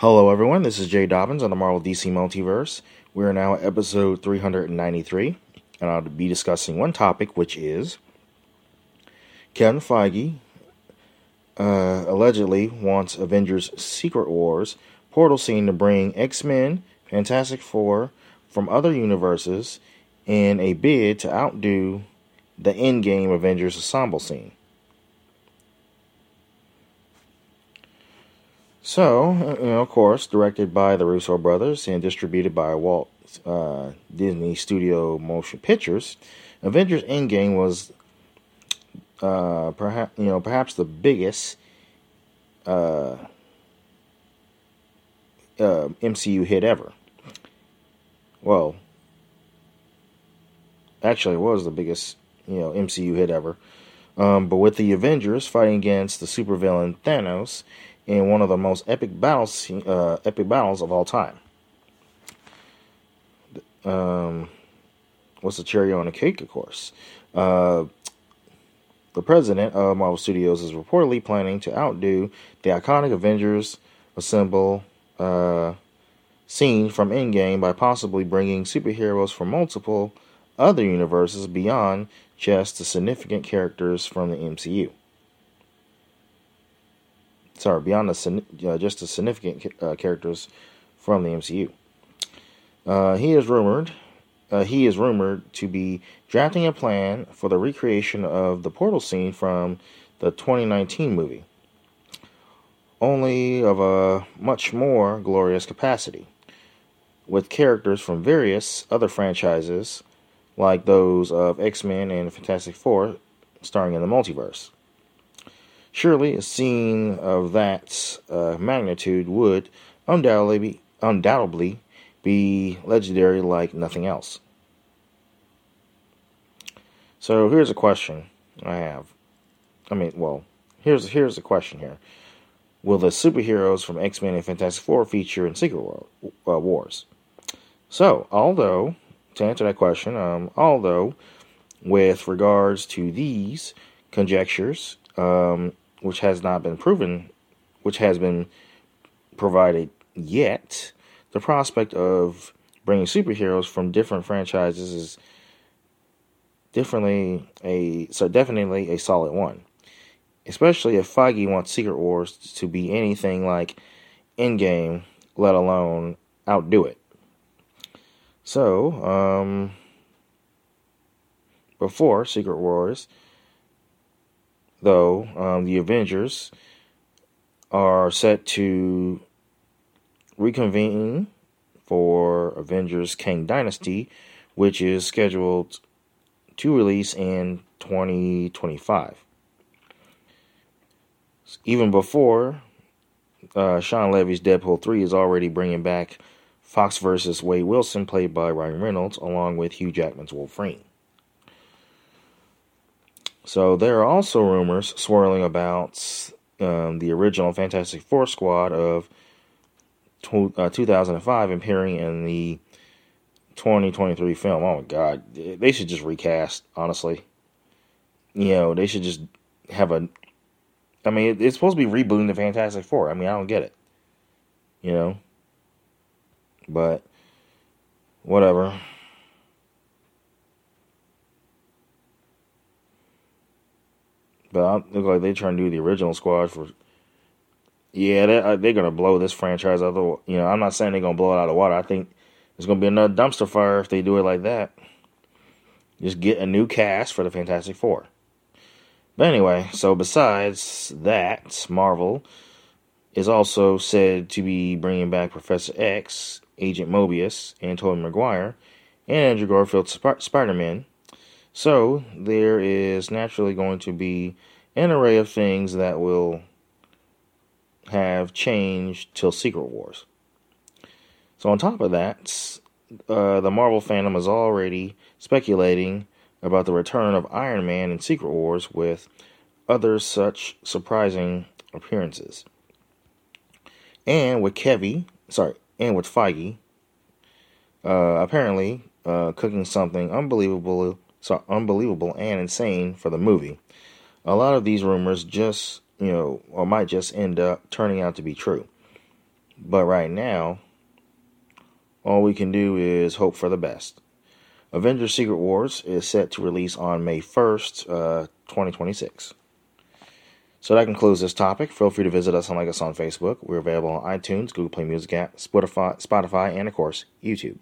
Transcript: Hello everyone, this is Jay Dobbins on the Marvel DC Multiverse. We are now at episode 393, and I'll be discussing one topic, which is Kevin Feige allegedly wants Avengers: Secret Wars portal scene to bring X-Men, Fantastic Four from other universes in a bid to outdo the Endgame Avengers ensemble scene. So, of course, directed by the Russo brothers and distributed by Walt Disney Studio Motion Pictures, Avengers: Endgame was perhaps the biggest MCU hit ever. Well, actually, it was the biggest MCU hit ever. But with the Avengers fighting against the supervillain Thanos in one of the most epic battles of all time. What's the cherry on the cake, of course? The president of Marvel Studios is reportedly planning to outdo the iconic Avengers Assemble scene from Endgame by possibly bringing superheroes from multiple other universes beyond just the significant characters from the MCU. Sorry, beyond just the significant characters from the MCU. He is rumored to be drafting a plan for the recreation of the portal scene from the 2019 movie, only of a much more glorious capacity, with characters from various other franchises, like those of X-Men and Fantastic Four, starring in the multiverse. Surely a scene of that magnitude would undoubtedly be legendary like nothing else. So here's a question I have. Here's a question here. Will the superheroes from X-Men and Fantastic Four feature in Secret Wars? So, to answer that question, with regards to these conjectures, which has not been proven, which has been provided yet, the prospect of bringing superheroes from different franchises is definitely a solid one, especially if Feige wants Secret Wars to be anything like Endgame, let alone outdo it. So, before Secret Wars, though, the Avengers are set to reconvene for Avengers: Kang Dynasty, which is scheduled to release in 2025. Even before Sean Levy's Deadpool 3 is already bringing back Fox vs. Wade Wilson, played by Ryan Reynolds, along with Hugh Jackman's Wolverine. So there are also rumors swirling about the original Fantastic Four squad of 2005 appearing in the 2023 film. Oh my God, they should just recast, honestly. They should just have a... it's supposed to be rebooting the Fantastic Four. I don't get it. But whatever. But it looks like they're trying to do the original squad for... Yeah, they're going to blow this franchise out of the water. I'm not saying they're going to blow it out of the water. I think it's going to be another dumpster fire if they do it like that. Just get a new cast for the Fantastic Four. But anyway, so besides that, Marvel is also said to be bringing back Professor X, Agent Mobius, and Tobey Maguire, and Andrew Garfield's Spider-Man. So, there is naturally going to be an array of things that will have changed till Secret Wars. So, on top of that, the Marvel fandom is already speculating about the return of Iron Man in Secret Wars with other such surprising appearances. And with Feige, apparently cooking something unbelievable and insane for the movie. A lot of these rumors just, or might just end up turning out to be true. But right now, all we can do is hope for the best. Avengers: Secret Wars is set to release on May 1st, 2026. So that concludes this topic. Feel free to visit us and like us on Facebook. We're available on iTunes, Google Play Music app, Spotify, and, of course, YouTube.